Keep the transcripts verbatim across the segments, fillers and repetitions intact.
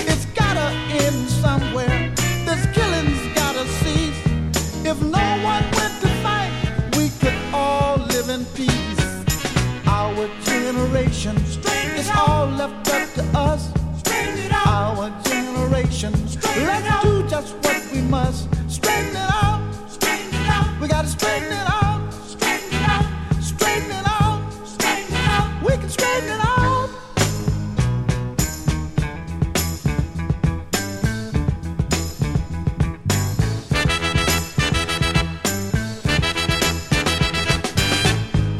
It's gotta end somewhere. This killing's gotta cease. nations. Let's do just what we must. Straighten it out. Straighten it out. We gotta straighten it out. Straighten it out. Straighten it out. Straighten it out. We can straighten it out.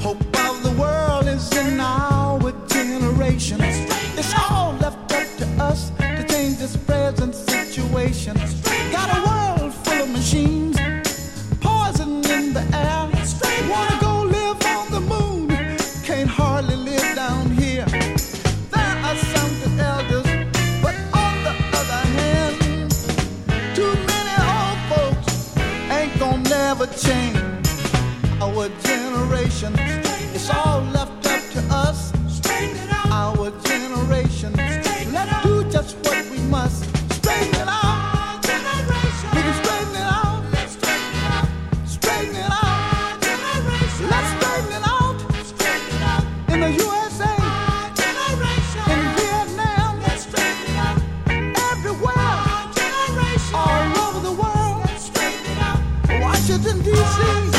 Hope of the world is in our generation. It's all left up to us to change this present situation. Got a world full of machines, poison in the air. Wanna go live on the moon, can't hardly live down here. There are some good elders, but on the other hand, too many old folks ain't gonna never change. Our generation, it's all left up to us. Our generation, let's do just what we must. Straighten it out. We can straighten it out. Straighten it out. Let's straighten it out. In the U S A, in Vietnam, everywhere, all over the world. Washington, D C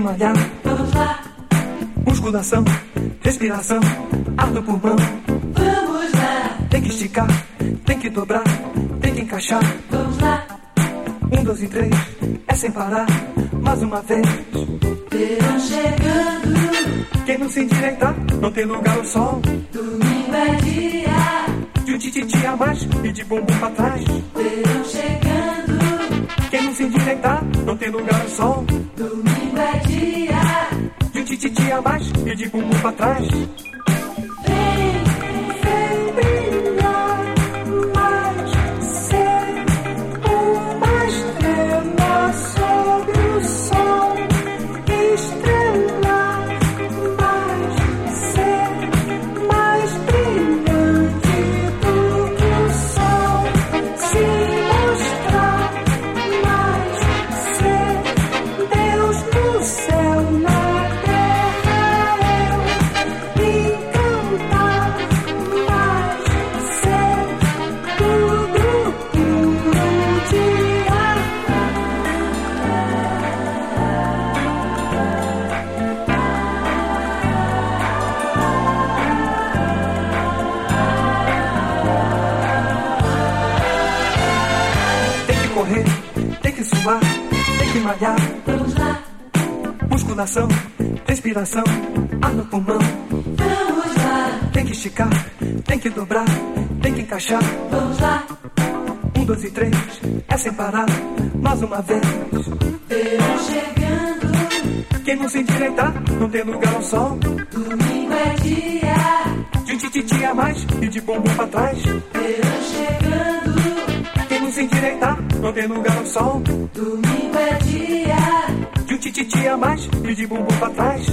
malhar, vamos lá, musculação, respiração, ar do pulmão, vamos lá, tem que esticar, tem que dobrar, tem que encaixar, vamos lá, um, dois e três, é sem parar, mais uma vez, verão chegando, quem não se endireitar, não tem lugar ao sol, domingo é dia, de um tititi a mais, e de bumbum pra trás, verão chegando, se endireitar, não tem lugar no sol. Domingo é dia de um tititi a mais e de bumbum pra trás. Vamos lá. Musculação, respiração, ar no pulmão. Vamos lá. Tem que esticar, tem que dobrar, tem que encaixar. Vamos lá. Um, dois e três, é sem parar, mais uma vez. Verão chegando. Quem não se endireitar, não tem lugar ao sol. Domingo é dia de um tititi a mais e de bumbum pra trás. Verão chegando. Quem não se endireitar, não tem lugar ao sol. Domingo é dia de um tititi a mais e de bumbum pra trás.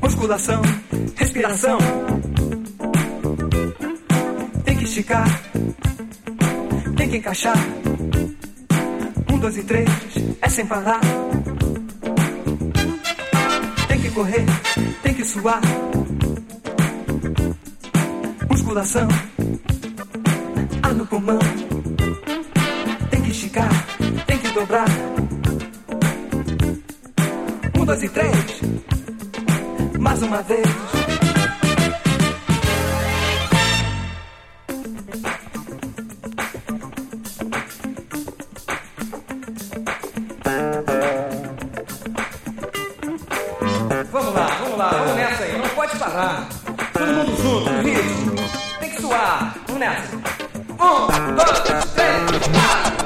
Musculação, respiração, tem que esticar, tem que encaixar. Um, dois e três, é sem parar. Tem que correr, tem que suar. Musculação, ar no pulmão. Tem que esticar, tem que dobrar. Um, dois e três, mais uma vez. Vamos lá, vamos lá, vamos nessa aí, não pode parar. Todo mundo junto, no ritmo. Tem que suar, vamos nessa. Um, dois, três, quatro. Bye.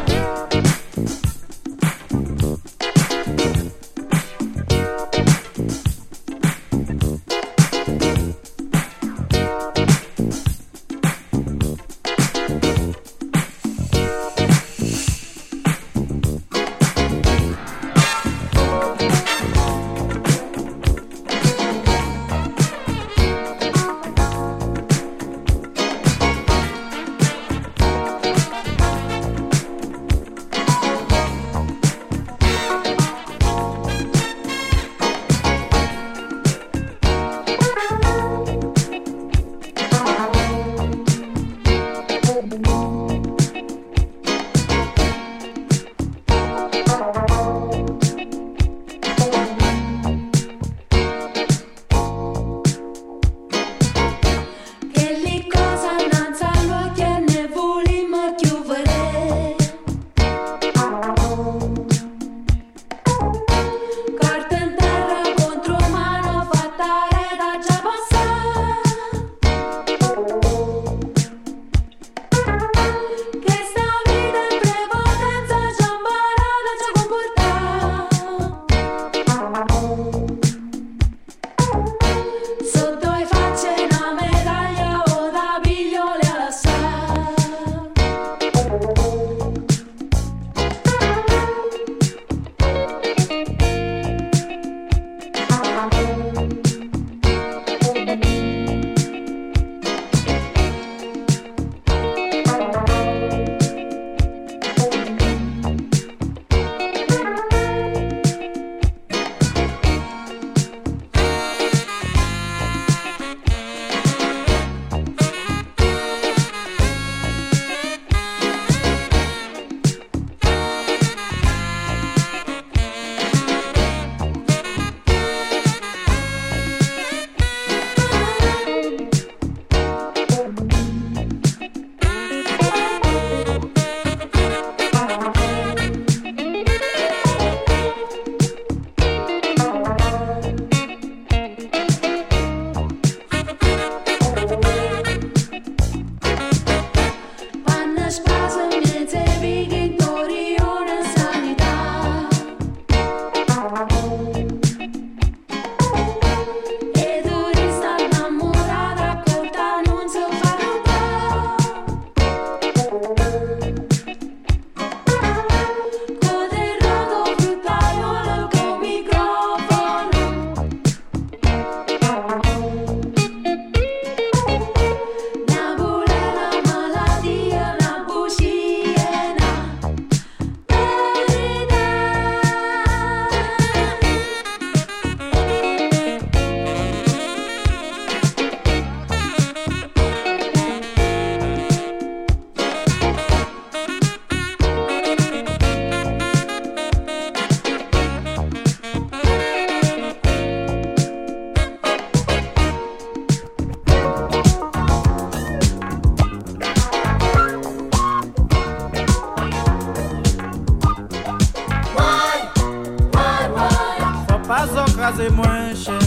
mwen chè.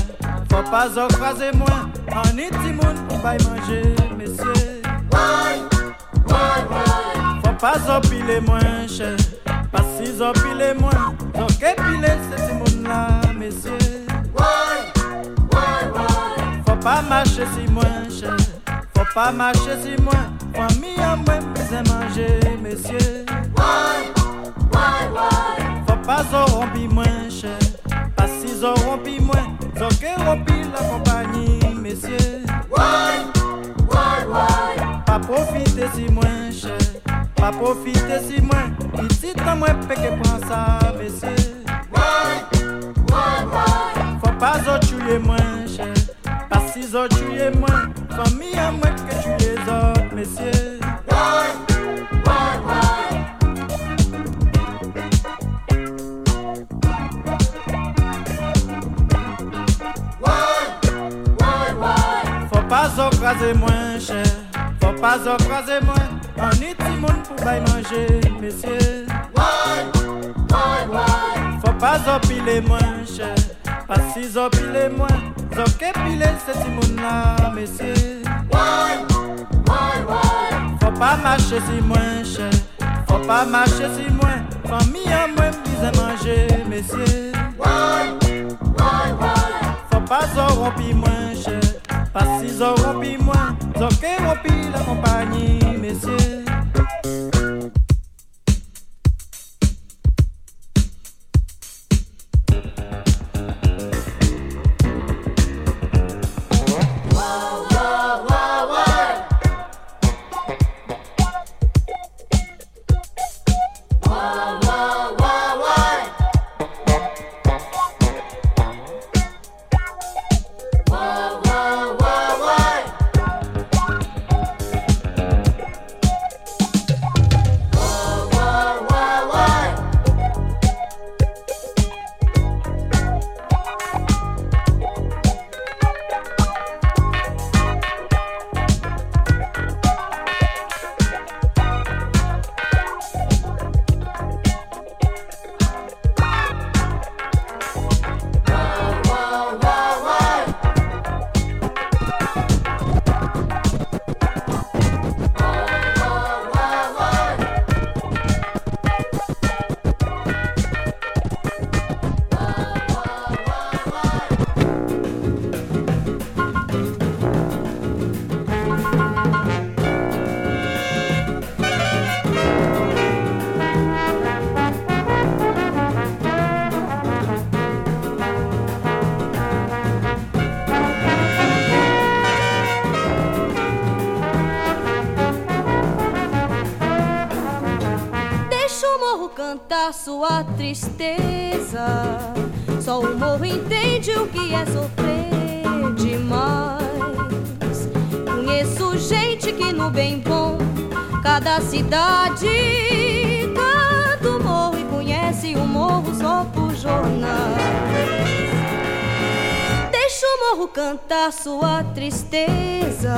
Fò pa zo krasè mwen, an iti moun pou bay manje, mesye. Woy, woy, woy. Fò pa zo pile mwen chè, pa si zo pile mwen, zo ke pile se si moun la, mesye. Woy, woy, woy. Fò pa mache si mwen chè, fò pa mache si mwen, fò mi a mwen pise manje, mesye. Woy, woy, woy. Fò pa zo rompi mwen chè, zo rompi mwen, zo ke rompi la kompani, mesye. Woy, woy, woy. Pa profite si mwen, chè. Pa profite si mwen, iti tan mwen peke pran sa, mesye. Woy, woy, woy. Fò pa zo tuye mwen, chè. Pa si zo tuye mwen, fami a mwen ke tuye zot, mesye. Woy, woy, woy. Fò pas zo krasè mwen, chè. Fò pas zo krasè mwen, an iti moun pou bay manje, mesye. Woy, woy, woy. Fò pas zo pile mwen, chè. Pa si zo pile mwen, zo ke pile se si moun la, mesye. Woy, woy, woy. Fò pa mache si mwen, chè. Fò pa mache si mwen, fami a mwen pise manje, mesye. Woy, woy, woy. Fò pa zo rompi mwen, chè. Pas si zo rompi mwen, zo ke rompi la kompani, mesye. Sua tristeza, só o morro entende o que é sofrer demais. Conheço gente que no bem bom, cada cidade, cada morro, e conhece o morro só por jornais. Deixa o morro cantar sua tristeza,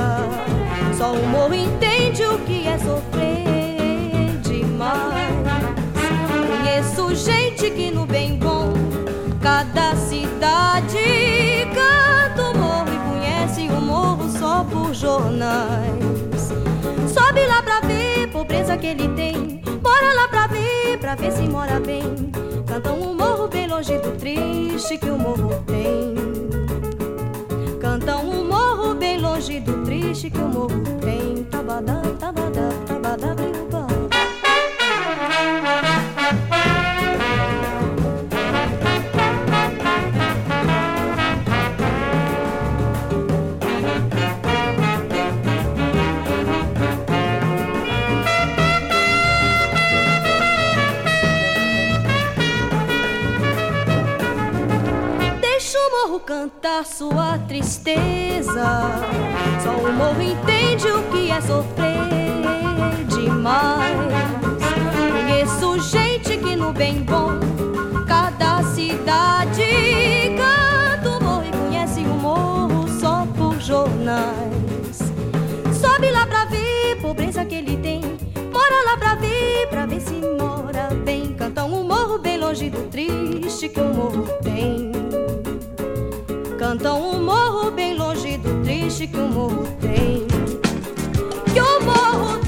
só o morro entende o que é sofrer demais. Conheço gente que no bem bom, cada cidade, cada morro, e conhece o morro só por jornais. Sobe lá pra ver a pobreza que ele tem, mora lá pra ver, pra ver se mora bem. Cantam o morro bem longe do triste que o morro tem. Cantam o morro bem longe do triste que o morro tem. Tabadá, tabadá, tabadá, brincando. Cantar sua tristeza, só o morro entende o que é sofrer demais. Conheço gente que no bem bom, cada cidade, cada morro, e conhece o morro só por jornais. Sobe lá pra ver a pobreza que ele tem, mora lá pra ver, pra ver se mora bem. Cantam o morro bem longe do triste que o morro tem. plantam um morro bem longe do triste que o morro tem. Que o morro tem, que o morro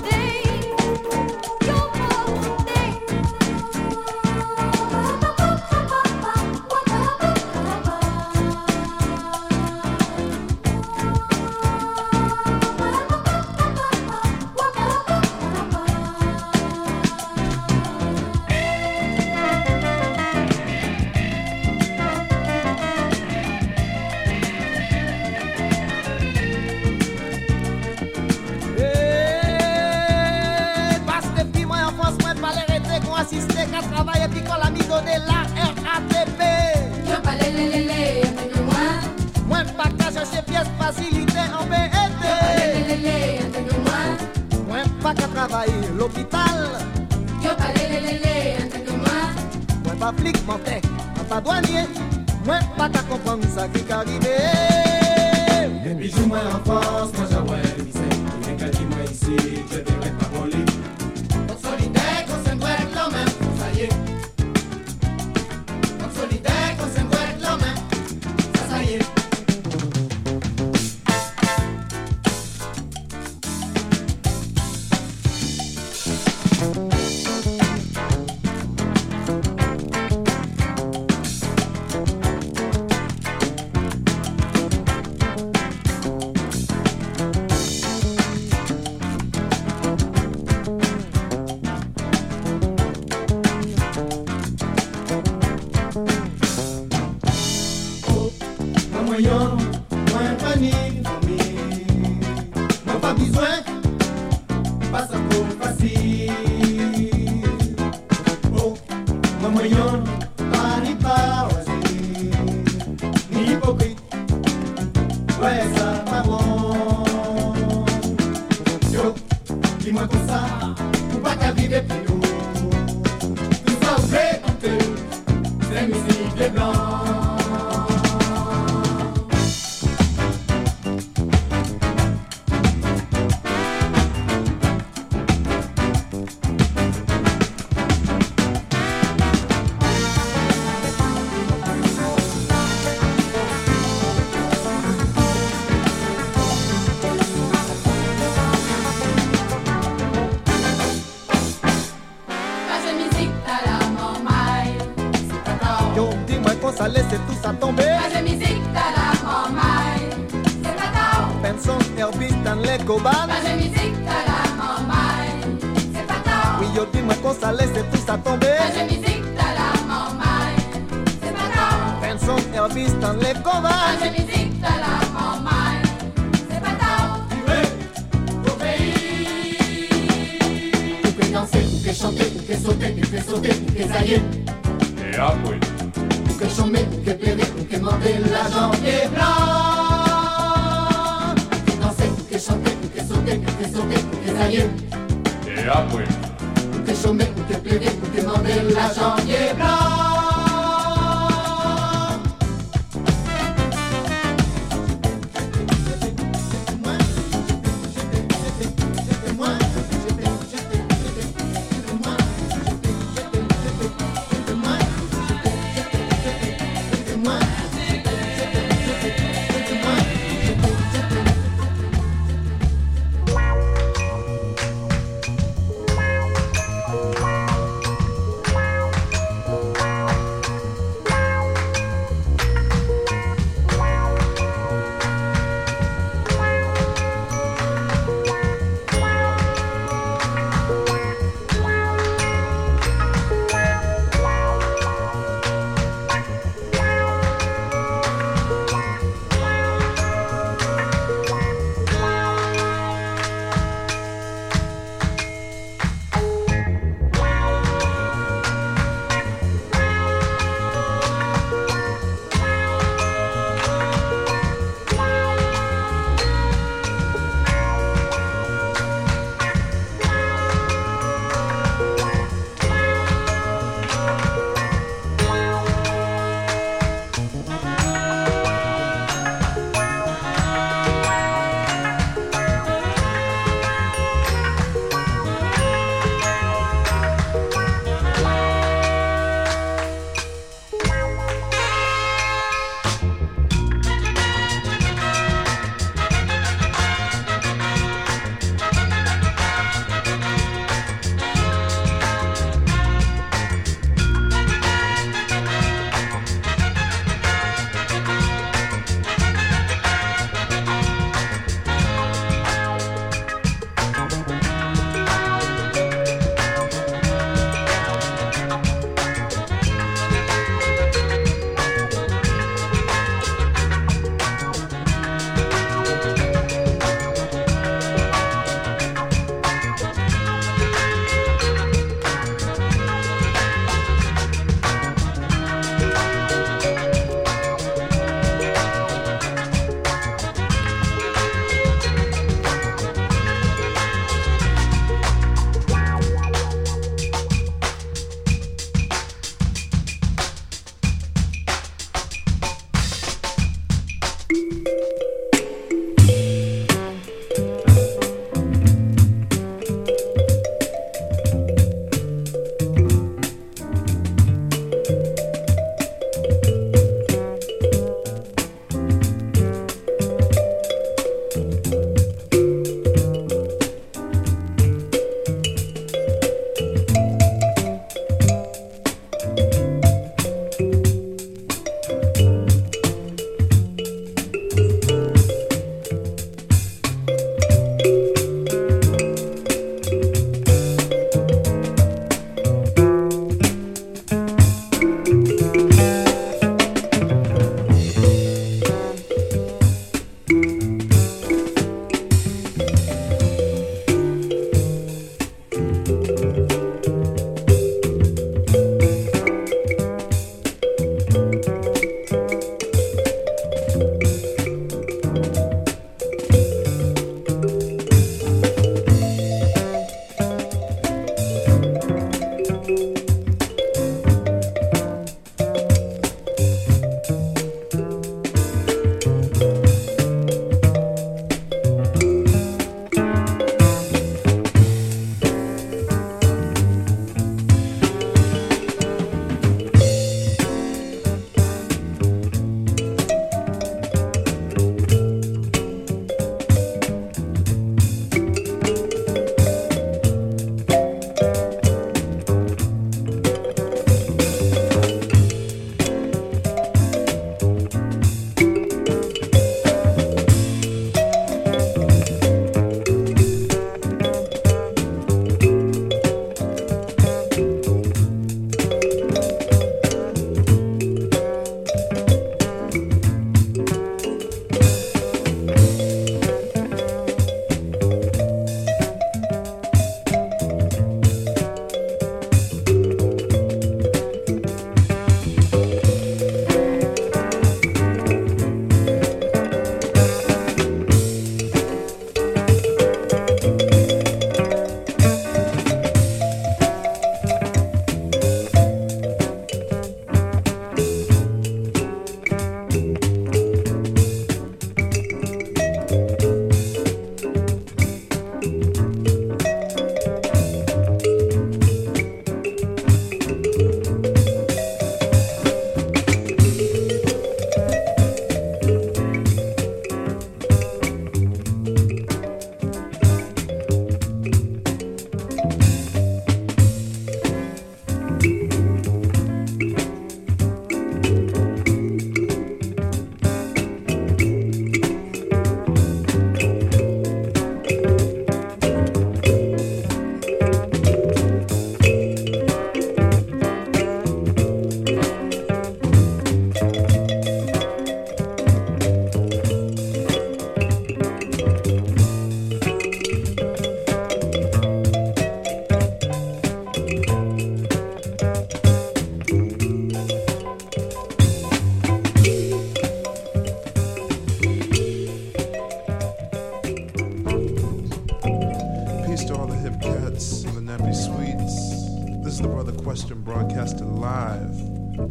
broadcasted live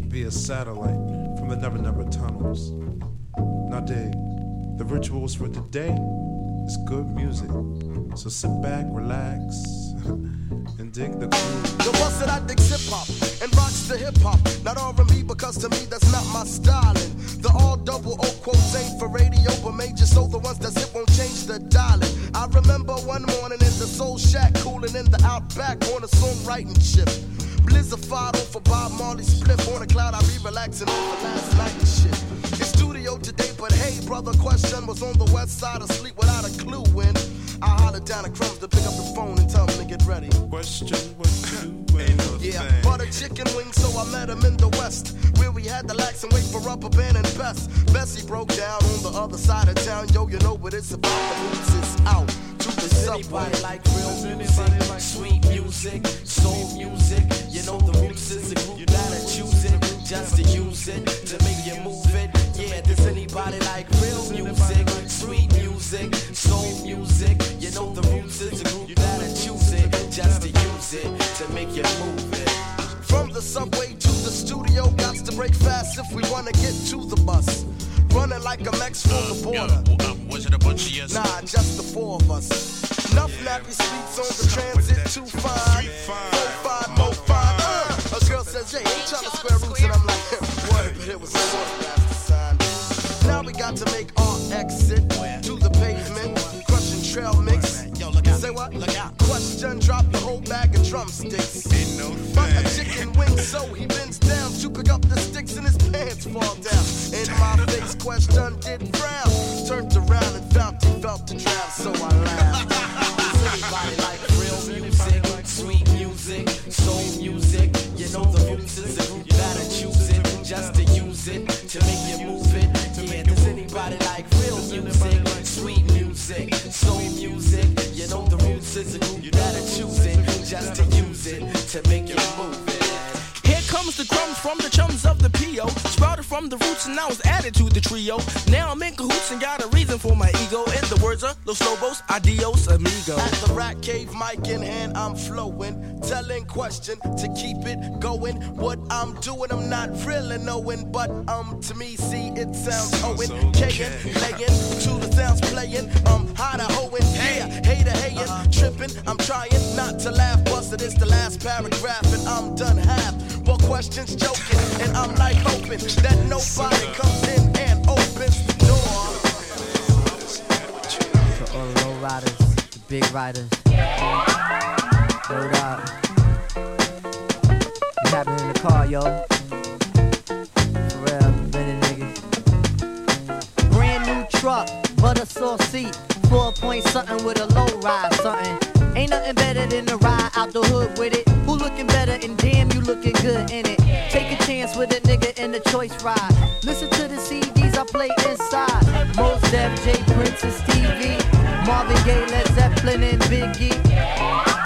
via satellite from the Never Never Tunnels. Now dig, the rituals for today is good music. So sit back, relax, and dig the groove. The ones that I dig hip-hop and rocks to hip-hop. Not R and B because to me that's not my styling. The all-double O quotes ain't for radio but major, so the ones that zip won't change the dialing. I remember one morning in the Soul Shack, cooling in the Outback on a songwriting chip. Blizzard for Bob Marley spliff. On a cloud I be relaxing over last night and shit. It's studio today, but hey brother, question was on the west side asleep without a clue when I hollered down to Crumbs to pick up the phone and tell him to get ready. Question was who ain't no yeah, thing. Bought a chicken wing, so I met him in the west, where we had to lax and wait for Rubber Band and Best. Bessie broke down on the other side of town. Yo, you know what it's about. The news is out. To the does anybody subway. Like real does music? Like sweet music, soul music. You know the roots is a group that I choose it just to use it to make you move it. Yeah, does anybody like real music? Sweet music, soul music. You know the roots is a group that I choose it just to use it to make you move it. From the subway to the studio, got to break fast if we wanna get to the bus. Running like a Mex from uh, the border. Yeah, uh, was it a bunch of yes? Nah, just the four of us. Enough yeah, nappy speaks on the transit, too fine. Fine, no fine. Uh, a girl says, yeah, ain't y'all the square roots, and I'm like, what? But it was a quarter past the sign. Now we got to make our exit to the pavement, crushing trail mix. Say what? Look out. Question, drop the whole bag of drumsticks. Ain't no thing. But a chicken wing, so he bends down to pick up the sticks and his pants fall down. In my face, question did frown. Turned around and found he felt the drown, so I laughed. Does anybody like real music? Sweet music, soul music. You know the roots is a group that I choose it just to use it to make you move it. Yeah, does anybody like real music? Sweet music, soul music. You know the roots is a group that I choose it just to use it to make you move it. Comes the crumbs from the chums of the P O. Sprouted from the roots and now it's added to the trio. Now I'm in cahoots and got a reason for my ego. In the words of Los Lobos, adios amigo. At the Rat Cave, mic in hand, I'm flowing. Telling question to keep it going. What I'm doing, I'm not really knowing. But um, to me, see, it sounds Owen. K-ing, laying, to the sounds playing. Um, hot a hoeing, yeah, hater hayin', uh-huh. Tripping, I'm trying not to laugh. Busted is the last paragraph and I'm done half. Well, questions joking, and I'm like hoping that nobody comes in and opens the door. For all the low riders, the big riders, load up. What happened in the car, yo? For real, many niggas. Brand new truck, butter sauce seat, four point something with a low ride something. Ain't nothing better than a ride out the hood with it. Who looking better and damn you looking good in it. Take a chance with a nigga in a choice ride. Listen to the C Ds I play inside. Mos Def, Jay Prince and Stevie, Marvin Gaye, Led Zeppelin and Biggie.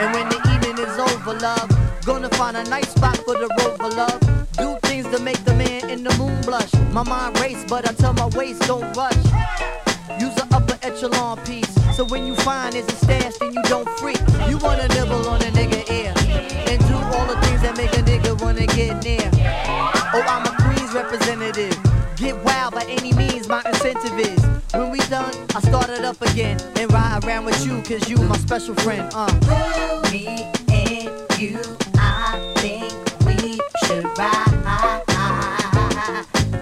And when the evening is over, love, gonna find a nice spot for the rover, love. Do things to make the man in the moon blush. My mind race, but I tell my waist don't rush. Use an upper echelon piece. So when you find it's a stash, then you don't freak. You wanna nibble on a nigga ear and do all the things that make a nigga wanna get near. Oh, I'm a Queens representative. Get wild by any means, my incentive is. When we done, I start it up again and ride around with you, cause you my special friend. Uh me and you, I think we should ride.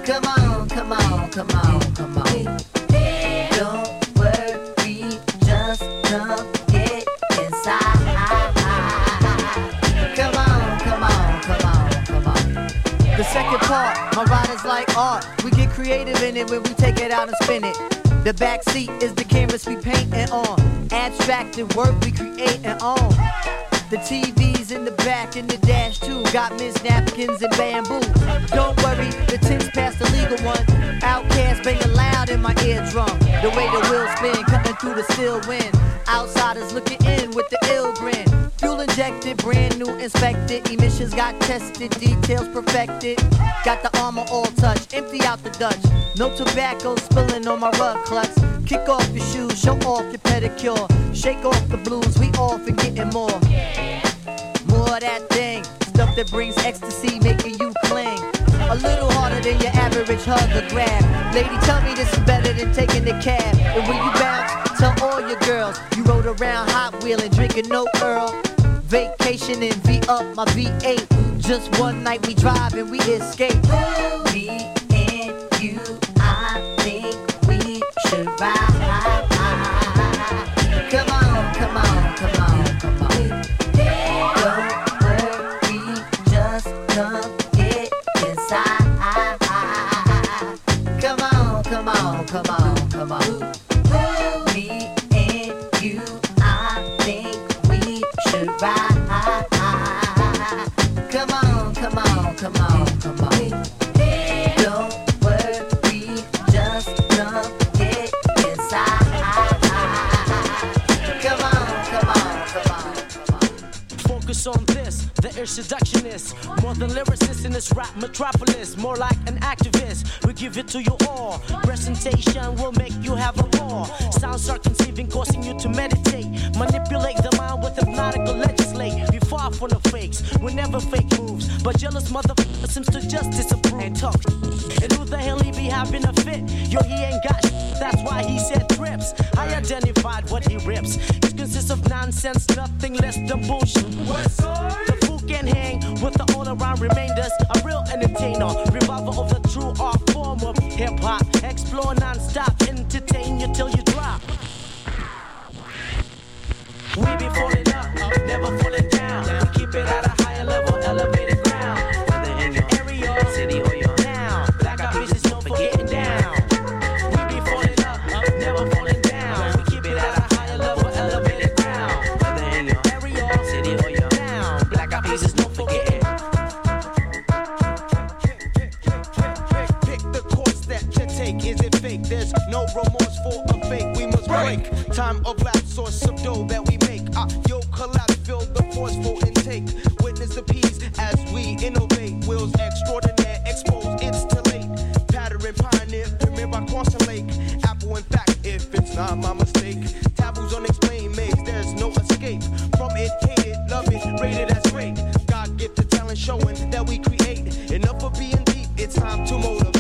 Come on, come on, come on, come on. Don't worry, just jump, get inside. Come on, come on, come on, come on. The second part, my ride is like art. We get creative in it when we take it out and spin it. The back seat is the canvas we paintin' on. Abstracted work we creatin' on. The T V's in the back and the dash too. Got Miss Napkins and bamboo. Don't worry, the ten's past the legal one. Outcast banging loud in my eardrum. The way the wheels spin, cutting through the still wind. Outsiders looking in with the ill grin. Fuel injected, brand new inspected. Emissions got tested, details perfected. Got the armor all touched, empty out the Dutch. No tobacco spilling on my rug clutch. Kick off your shoes, show off your pedicure. Shake off the blues, we all for getting more. More of that thing. stuff that brings ecstasy, making you cling. A little harder than your average hug or grab. Lady, tell me this is better than taking a cab. And when you bounce, tell all your girls you rode around Hot Wheel and drinking no Earl. Vacation and V up my V eight. Just one night we drive and we escape. Me and you, I think we should ride. Come on, come on, come on, come on. Don't worry, just come get inside. Come on, come on, come on, come on. Me and you, I think we should ride. Come on, come on, come on, come on. Don't worry, just come get inside. On this, the air seductionist, more than lyricist in this rap metropolis, more like an activist. We give it to you all. Presentation will make you have a roar. Sounds are conceiving, causing you to meditate. Manipulate the mind with hypnotical legislate. We far from the fakes, we never fake moves. But jealous motherfucker seems to just disapprove and talk. And who the hell he be having a fit? Yo, he ain't got shit. That's why he said trips. I identified what he rips. It consists of nonsense, nothing less than bullshit. The fool can hang with the all-around remainders. A real entertainer, revolver of the true art form of hip-hop. Explore non-stop, entertain you till you drop. We be falling up, never falling down. We keep it at a higher level, elevated ground. Whether in your area, city, or your town, black eyed bitches don't forget down. We be falling up, never falling down. We keep it at a higher level, elevated ground. Whether in your area, city, or your town, black eyed bitches don't forget. Pick the course that you take. Is it fake? There's no remorse for a fake. We must break. Time of lapse, source of dough that we make. Uh, yo, collapse, feel the forceful intake. Witness the peace as we innovate. Wills extraordinaire, exposed, it's too late. Pattern, pioneer, remember Carson Lake. Apple, in fact, if it's not my mistake. Taboos unexplained, maze, there's no escape. From it, hated, love it, rated as great. God gift the talent showing that we create. Enough of being deep, it's time to motivate.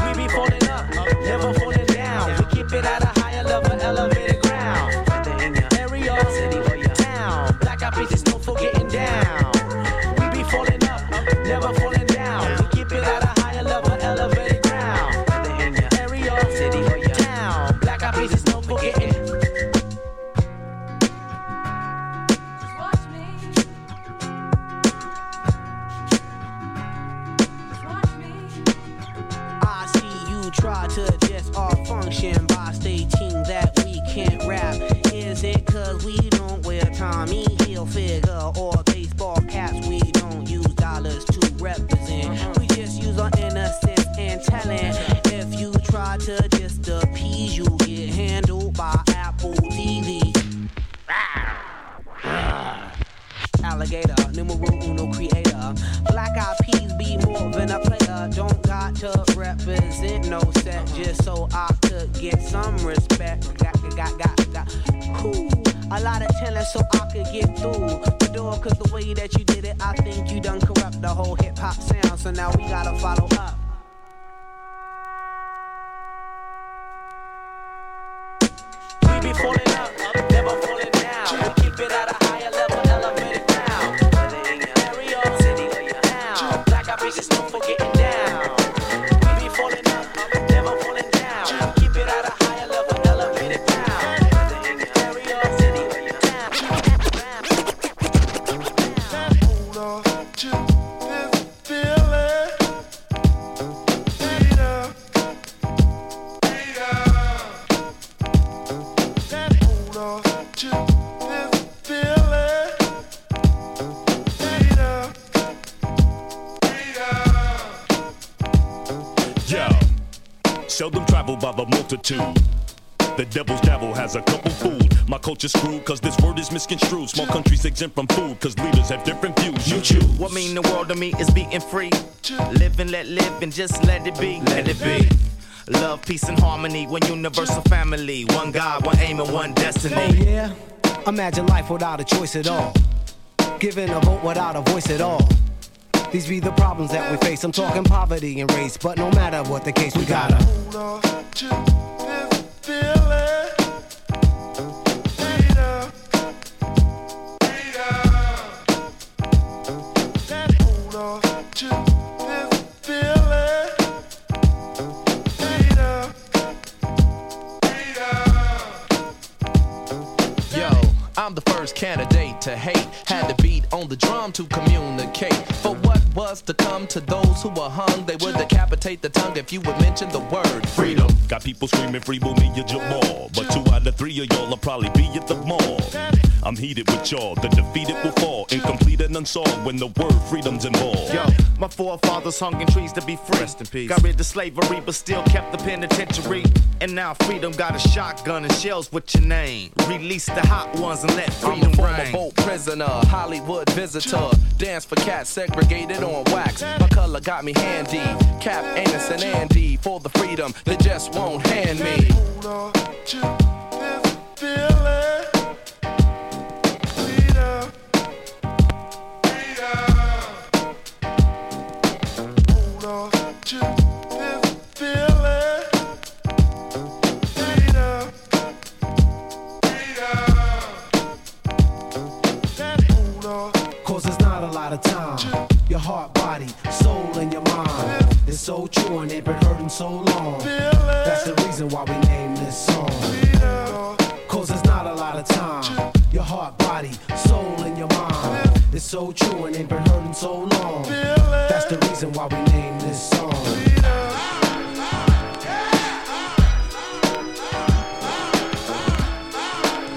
We be falling up, never falling down. We keep it at a higher level, elevated ground. Whether in your area, city, or your town, black eyed bitches don't forgetting down. We be falling up, never falling down. We keep it at a higher level, elevated ground. Whether in your area, city, or your town, black eyed bitches don't forgetting. Try to adjust our function by stating that we can't rap. Is it cause we don't wear Tommy Hill figure or baseball caps? We don't use dollars to represent. We just use our innocence and talent. If you try to just appease, you get handled by Apple T V. Alligator, numero uno creator. Black eyed peas be more than a player. Don't got to represent no set just so I could get some respect. Got, got, got, got. Cool. A lot of talent so I could get through the door. Cause the way that you did it, I think you done corrupt the whole hip hop sound. So now we gotta follow up. We be falling up, never falling down. We keep it at a higher level, elevated. Just don't forget it down. We be falling up, never falling down. Keep it at a higher level, elevated down. Whether in your area, city, or your town. Hold on to this feeling. Freedom, freedom. Hold on to this feeling. Seldom traveled by the multitude. The devil's devil has a couple food. My culture's screwed cause this word is misconstrued. Small countries exempt from food cause leaders have different views. You choose. What mean the world to me is being free. Live and let live and just let it be. Let it be. Love, peace, and harmony. One universal family. One God, one aim, and one destiny. Yeah, imagine life without a choice at all. Giving a vote without a voice at all. These be the problems that we face. I'm talking poverty and race, but no matter what the case, we gotta hold on to this feeling. Freedom, freedom. Let's hold on to this feeling. Freedom, freedom. Yo, I'm the first candidate to hate. Had to beat on the drum to communicate. For what was to come to those who were hung, they would decapitate the tongue if you would mention the word freedom. Got people screaming free Boomy and Jamal, but two out of three of y'all will probably be at the mall. I'm heated with y'all, the defeated will fall, incomplete and unsolved when the word freedom's involved. Yo, my forefathers hung in trees to be free. Rest in peace. Got rid of slavery, but still kept the penitentiary. And now freedom got a shotgun and shells with your name. Release the hot ones and let freedom reign. I'm a former boat prisoner, Hollywood visitor. Dance for cats, segregated on wax. My color got me handy. Cap, Anus, and Andy for the freedom they just won't hand me. Hold on to this feeling. Heart, body, soul, and your mind. It's so true and it's been hurting so long. That's the reason why we named this song. Cause there's not a lot of time. Your heart, body, soul, and your mind. It's so true and it's been hurting so long. That's the reason why we named this song.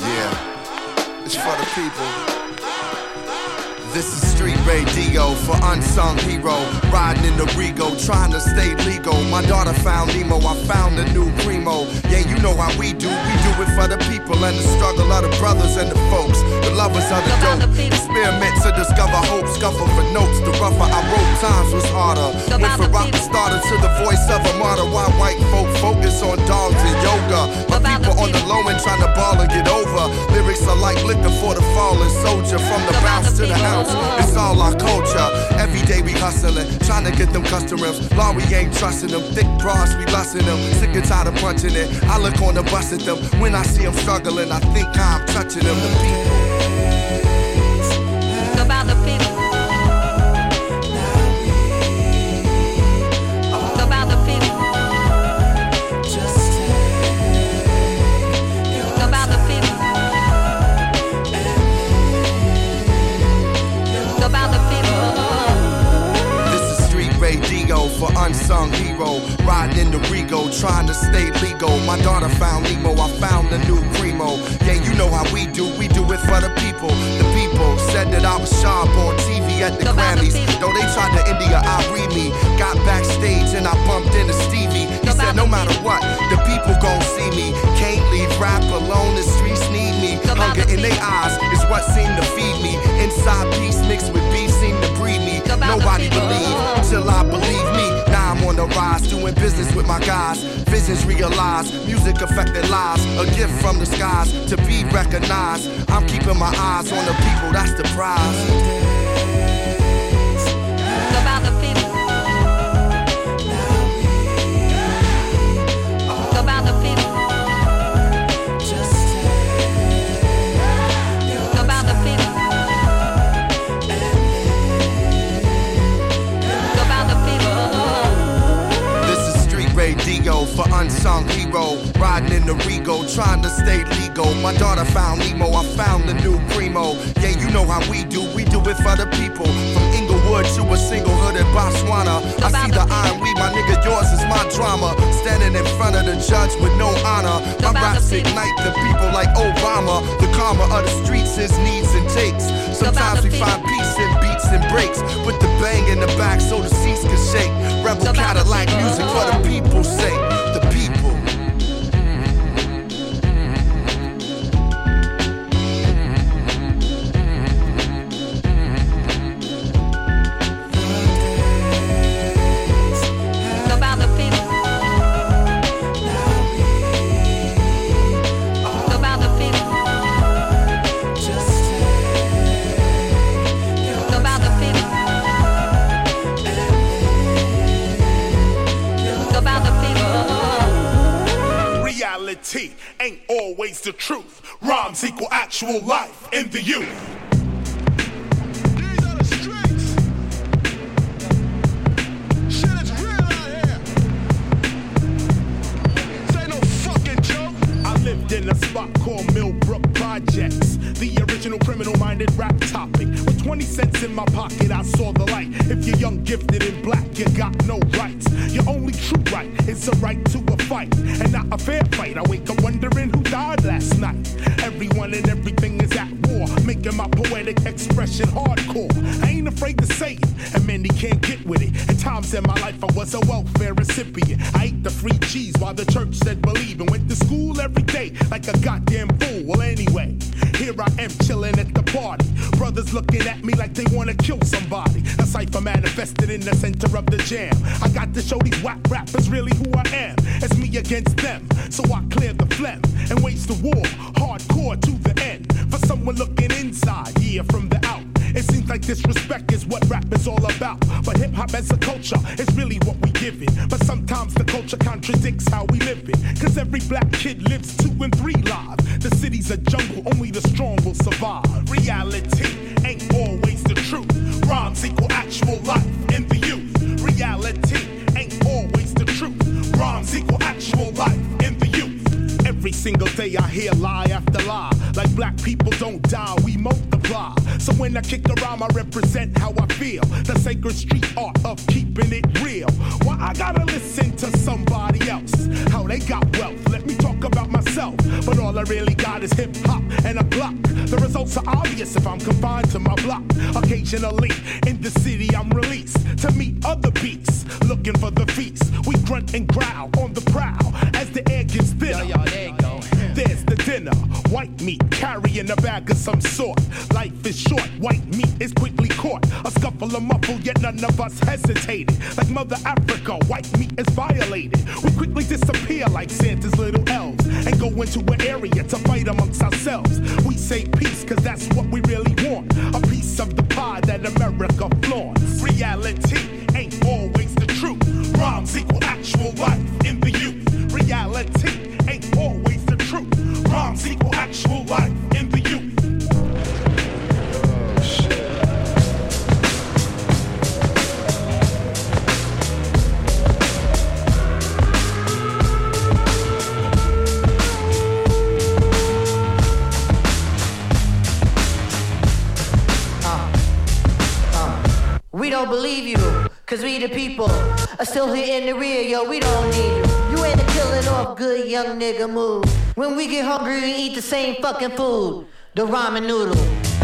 Yeah, it's for the people. This is street radio for unsung hero. Riding in the Rego, trying to stay legal. My daughter found Nemo, I found a new primo. Yeah, you know how we do. We do it for the people and the struggle of the brothers and the folks. The lovers of the dope. Experiments to discover hope. Scuffle for notes. The rougher I wrote, times was harder. Went from rock starter to the voice of a martyr. Why white folk focus on dogs and yoga? My people on the low end trying to ball and get over. Lyrics are like liquor for the fallen soldier. From the bounce to the house. It's all our culture. Every day we hustling, trying to get them customers. Law, we ain't trusting them. Thick bras, we lusting them. Sick and tired of punching it. I look on the bus at them. When I see them struggling, I think I'm touching them. The people. About the people. For unsung hero, riding in the Rego, trying to stay legal. My daughter found Nemo, I found a new primo. Yeah, you know how we do, we do it for the people. The people said that I was sharp on T V at the Grammys. Though they tried to India, I read me. Got backstage and I bumped into Stevie. He said no matter what, the people gon' see me. Can't leave rap alone, the streets need me. Hunger in their eyes is what seemed to feed me. Inside peace mixed with beef seemed to breed me. Nobody believed till I believe me. Now I'm on the rise, doing business with my guys. Visions realized, music affected lives. A gift from the skies to be recognized. I'm keeping my eyes on the people, that's the prize. For unsung hero, riding in the Rego, trying to stay legal. My daughter found Nemo, I found the new primo. Yeah, you know how we do, we do it for the people. From Inglewood to a single hood in Botswana. I see the iron weed, my nigga, yours is my drama. Standing in front of the judge with no honor. My raps ignite the people like Obama. The karma of the streets is needs and takes. Sometimes we find peace in beats and breaks. Put the bang in the back so the seats can shake. Rebel Cadillac music for the people's sake. The people. About the people. always the truth. Rhymes equal actual life in the youth. In a spot called Millbrook Projects, the original criminal-minded rap topic. With twenty cents in my pocket, I saw the light. If you're young, gifted, and black, you got no rights. Your only true right is a right to a fight, and not a fair fight. I wake up wondering who died last night. Everyone and everything is at war, making my poetic expression hardcore. I ain't afraid to say it, and many can't get with it. At times in my life, I was a welfare recipient. I ate the free cheese while the church said believe, and went to school every day like a goddamn fool. Well, anyway, here I am chilling at the party. Brothers looking at me like they wanna kill somebody. A cipher manifested in the center of the jam. I got to show these whack rappers really who I am. It's me against them, so I clear the phlegm and wage the war, hardcore to the end. For someone looking inside, yeah, from the out, it seems like disrespect is what rap is all about. But hip-hop as a culture is really what we give it. But sometimes the culture contradicts how we live it. Cause every black kid lives two and three lives. The city's a jungle, only the strong will survive. Reality ain't always the truth. Rhymes equal actual life in the youth. Reality ain't always the truth. Rhymes equal actual life in the youth. Every single day I hear lie after lie. Like black people don't die, we multiply. So when I kick the rhyme, I represent how I feel. The sacred street art of keeping it real. Why I gotta listen to somebody else? How they got wealth, let me talk about myself. But all I really got is hip-hop and a block. The results are obvious if I'm confined to my block. Occasionally, in the city I'm released to meet other beats, looking for the feast. We grunt and growl on the prowl as the air gets thinner. Yo, yo, there you go. There's the dinner, white meat carrying a bag of some sort. Life is short, white meat is quickly caught. A scuffle and muffle, yet none of us hesitated. Like Mother Africa, white meat is violated. We quickly disappear like Santa's little elves and go into an area to fight amongst ourselves. We say peace cause that's what we really want, a piece of the pie that America flaunts. Reality ain't always the truth. Rhymes equal actual life in the youth. Reality ain't always the truth. Rhymes equal actual life in the youth. Oh, shit. Uh, uh. We don't believe you, cause we the people are still here in the rear, yo, we don't need you. You ain't a killing off good young nigga move. When we get hungry, we eat the same fucking food, the ramen noodle.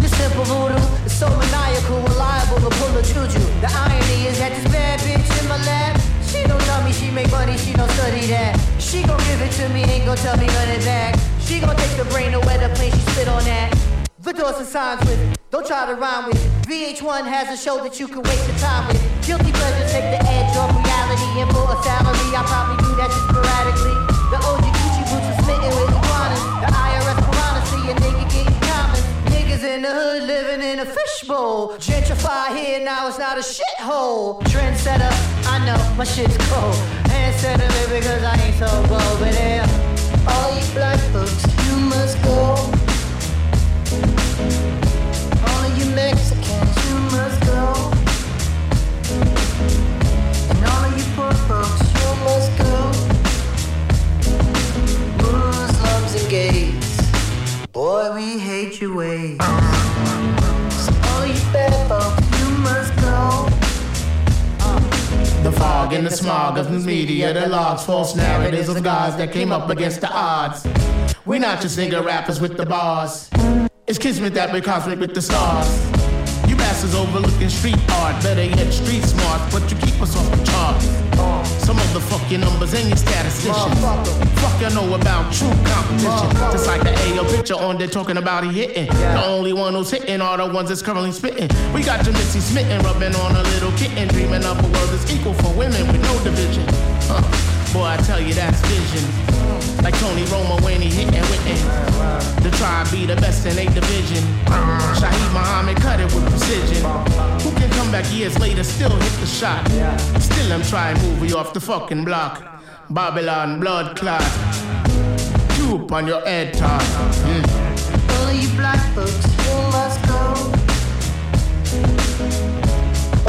This simple voodoo is so maniacal, reliable to pull a juju. The irony is that this bad bitch in my lap, she don't tell me she make money, she don't study that. She gon' give it to me, ain't gon' tell me nothing back. She gon' take the brain away the place she spit on that. The doors and signs with it, don't try to rhyme with it. V H one has a show that you can waste your time with. Guilty pleasure take the edge off reality, and for a salary I probably do that shit sporadically. The O G Gucci boots are smitten with iguanas. The I R S piranha see a nigga getting common. Niggas in the hood living in a fishbowl. Gentrified here, now it's not a shithole. Trendsetter, I know my shit's cold. Hand set it because I ain't so bold. But yeah, all you black folks, you must go. All you Mexicans, you must go. And all of you poor folks, you must go. Muslims and gays, boy, we hate your ways. So all you bad folks, you must go. The fog and the smog of the media, the logs, false narratives of guys that came up against the odds. We're not just nigga rappers with the bars. It's kismet that we cosmic with the stars. You bastards overlooking street art, better yet street smart, but you keep us off the chart. Uh, Some of the fuck your numbers and your statisticians. Fuck you know about true competition. Just like the A O picture on there talking about he hitting. Yeah. The only one who's hitting are the ones that's currently spitting. We got your Missy smitten, rubbing on a little kitten, dreaming up a world that's equal for women with no division. Huh. Boy, I tell you that's vision. Like Tony Romo when he hitting with it. The tribe be the best in eight division. Shaheed Muhammad cut it with precision. Who can come back years later still hit the shot? Still I'm trying to move you off the fucking block. Babylon blood clot. You poop on your head top. Mm. All of you black folks, you must go.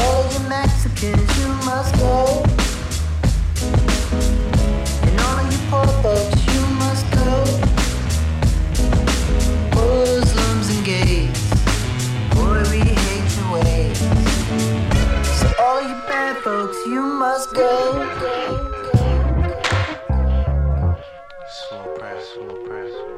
All of you Mexicans, you must go. And all of you poor folks, you must go. Oh, slums and gays, boy, we hate your ways. So all of you bad folks, you must go. Thank you.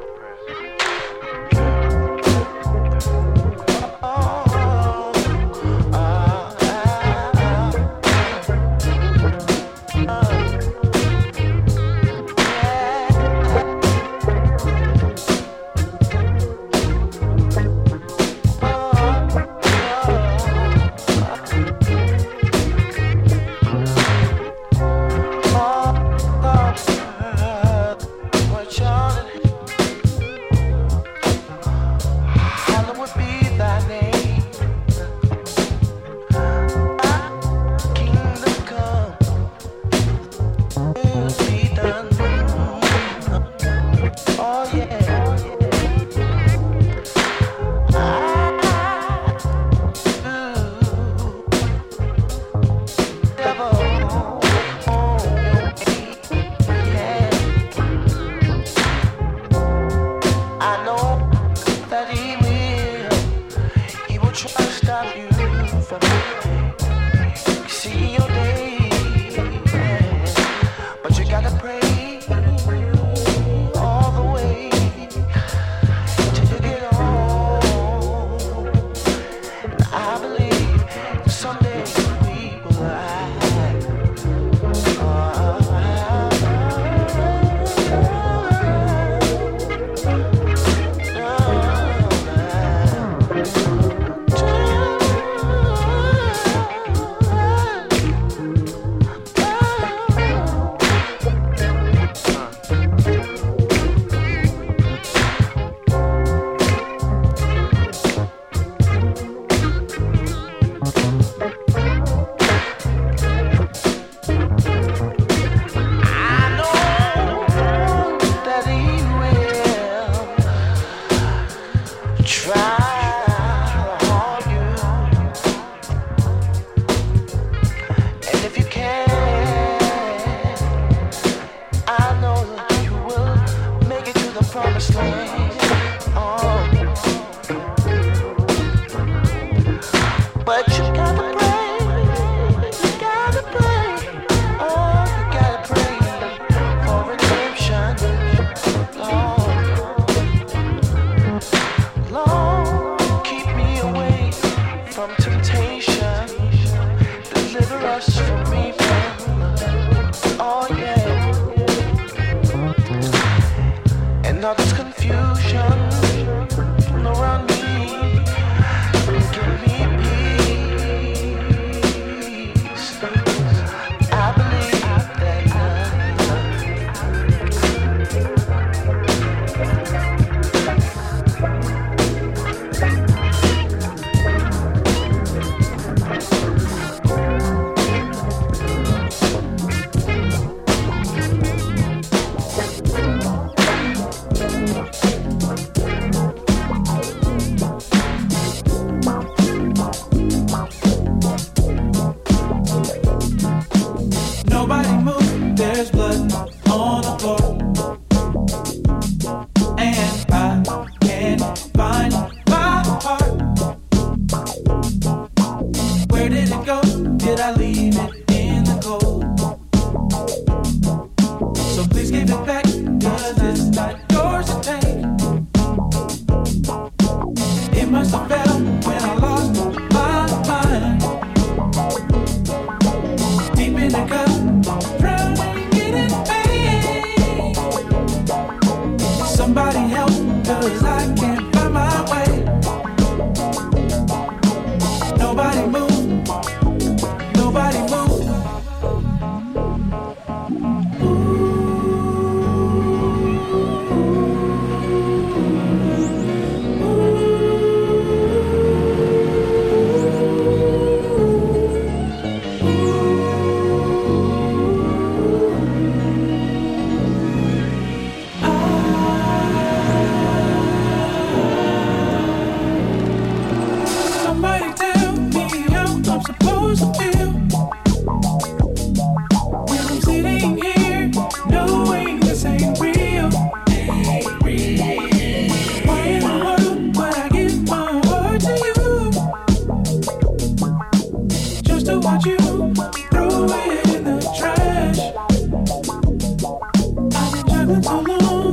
feeling so long,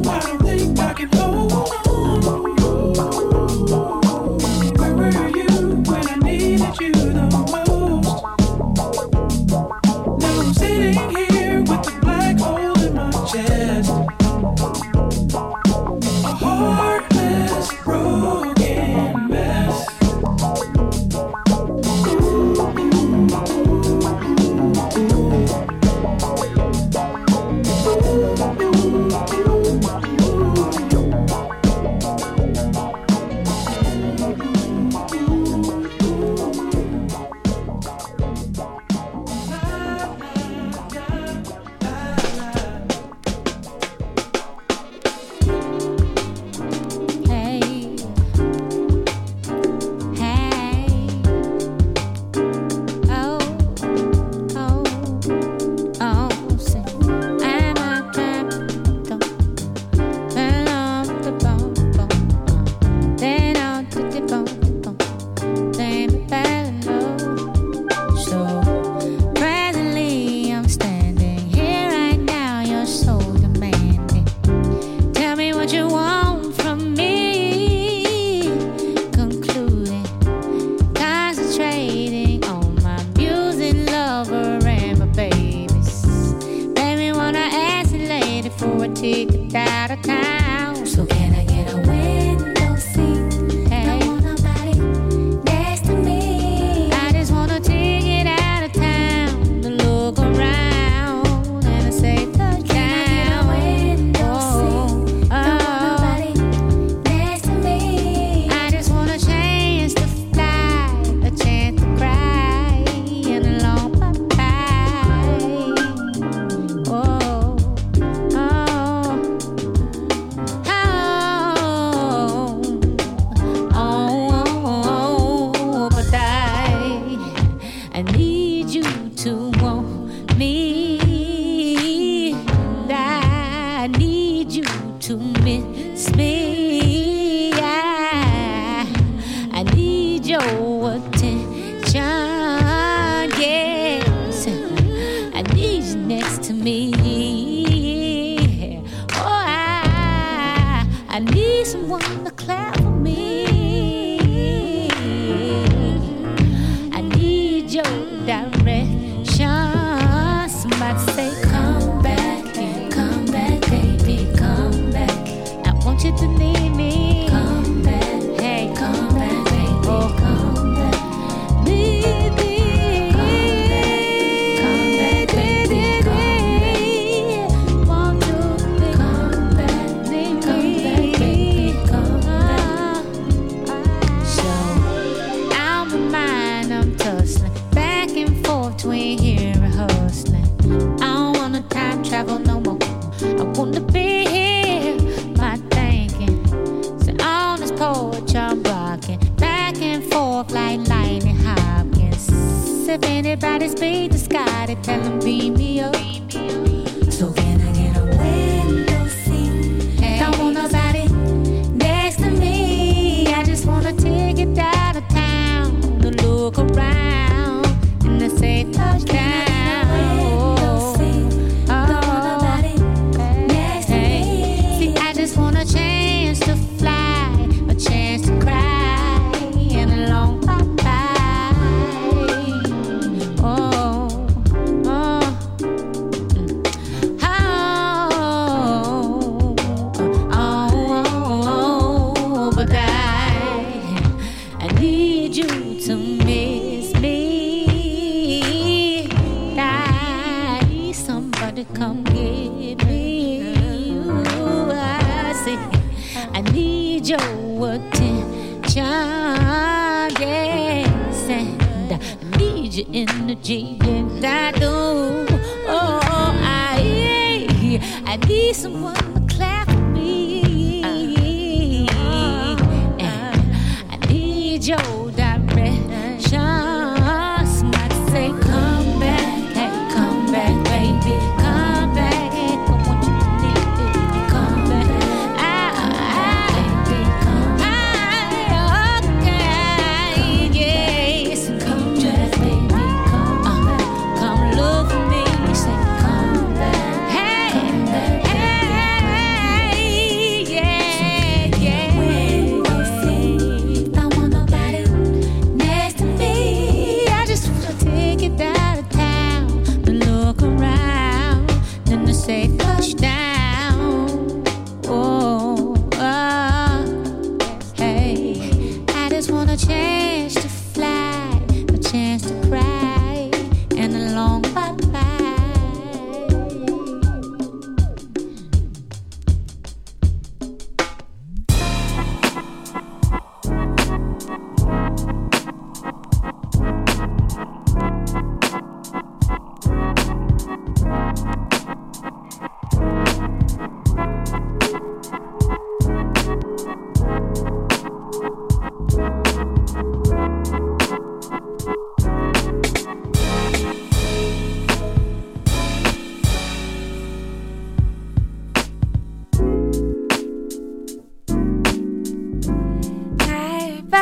I don't think I can hold on. Where were you when I needed you the most? Now I'm sitting here with a black hole in my chest, a heartless, broken mess.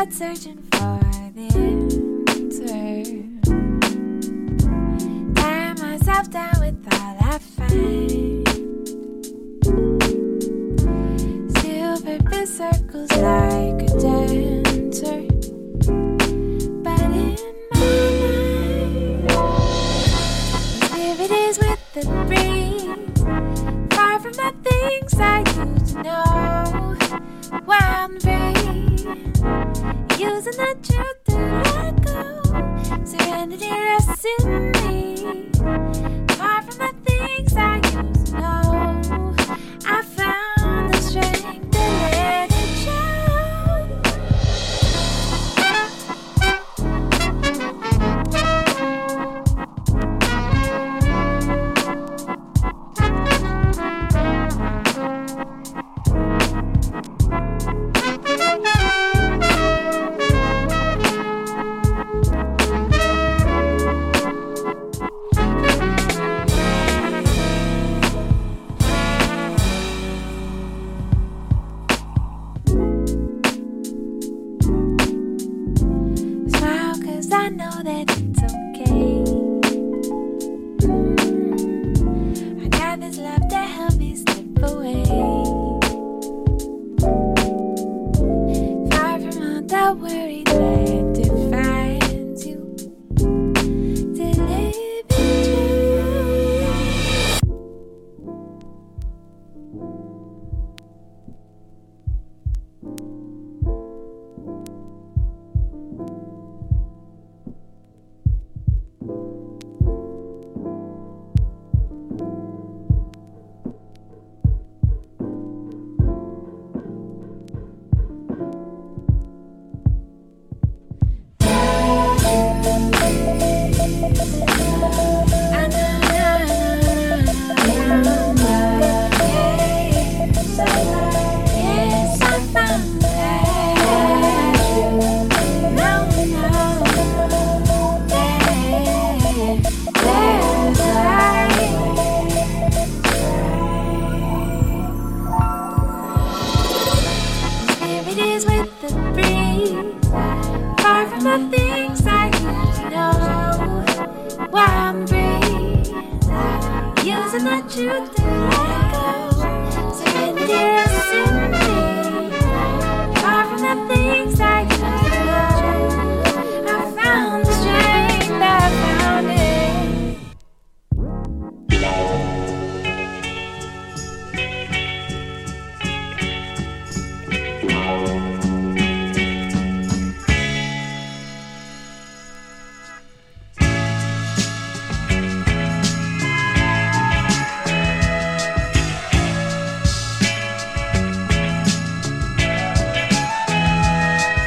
heart searching for the answer. Tear myself down with all I find. Silver circles like a dancer. But in my mind, if it is with the breeze, far from the things I used to know. Wild and free, using the truth that I go. Serenity rests in me. Far from the things I used to know. I found the strength to let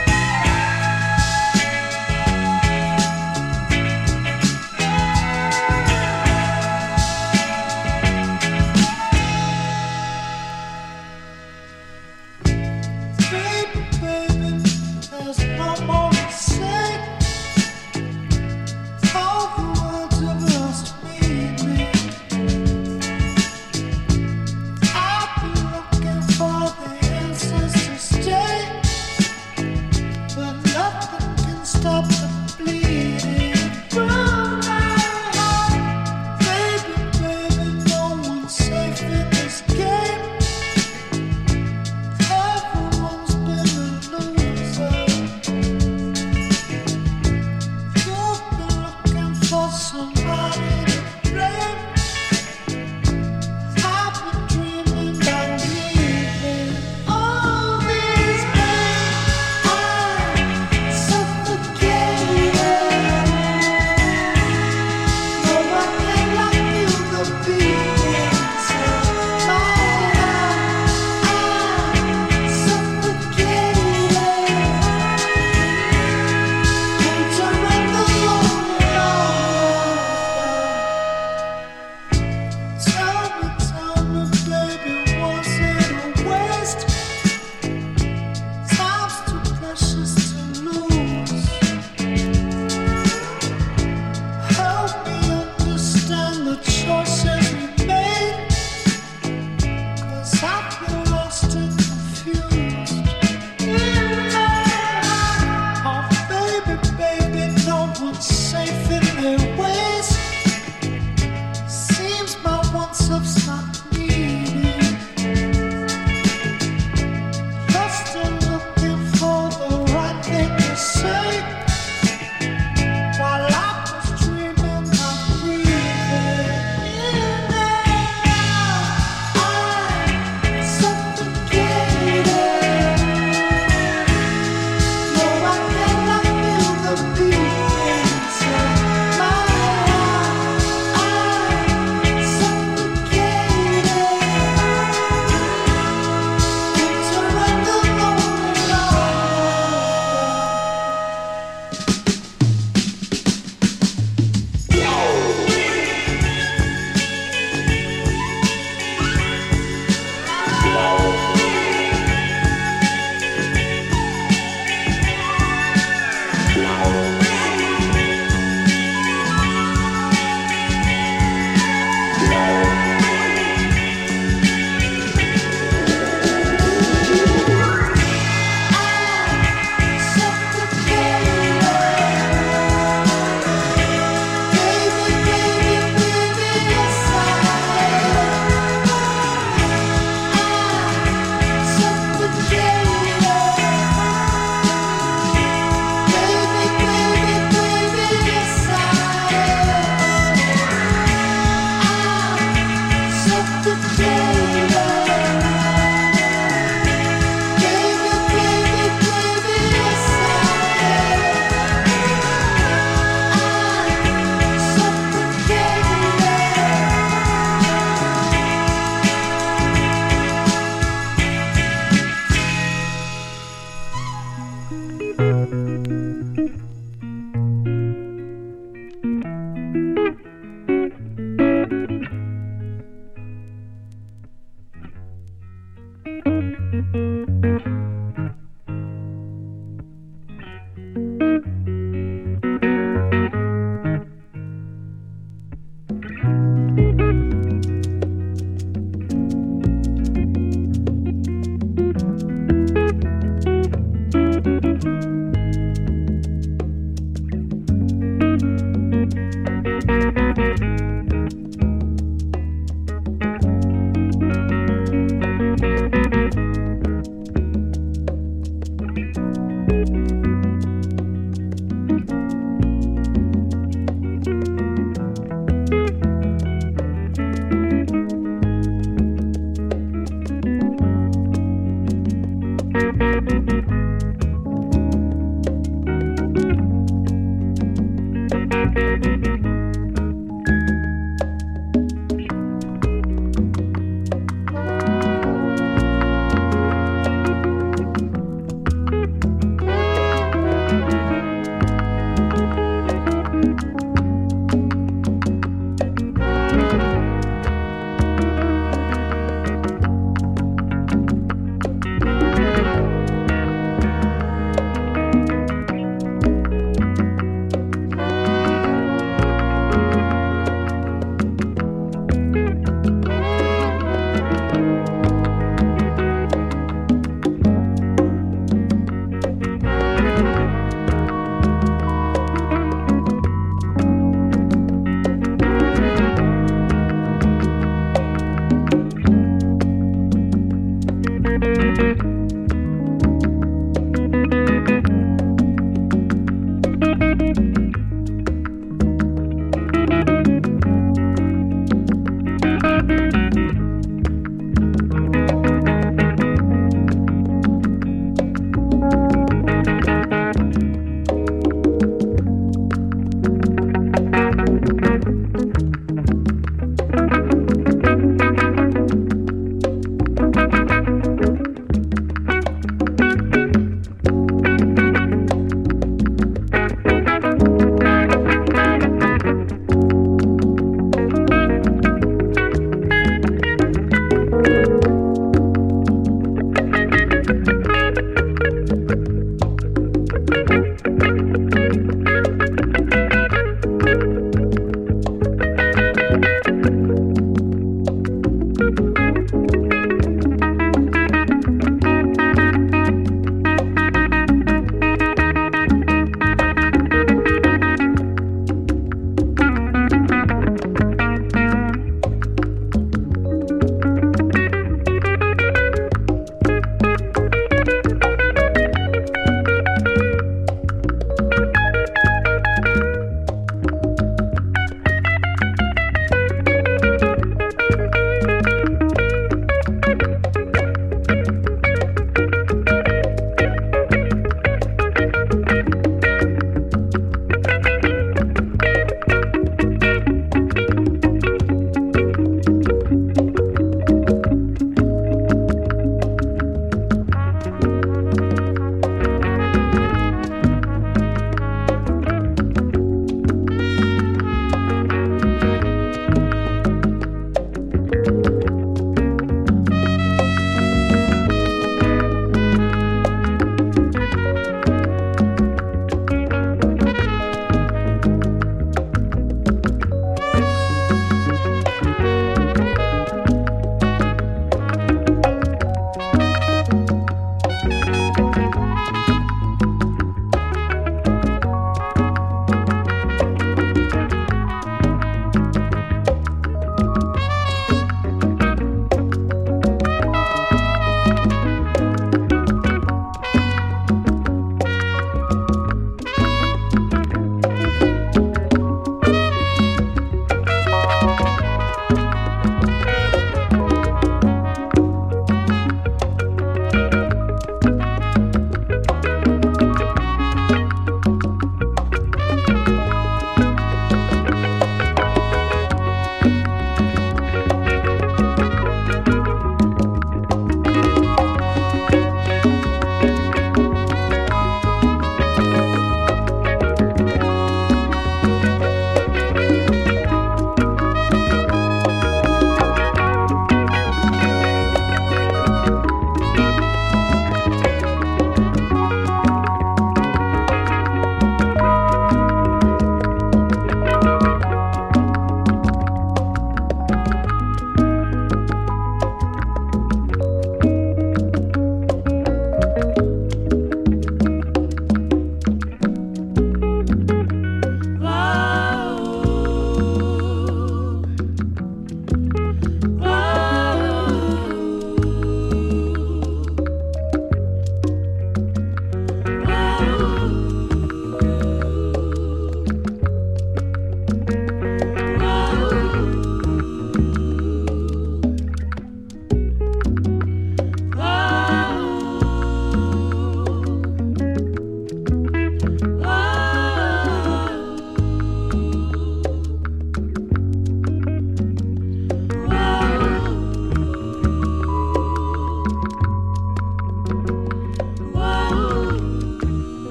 it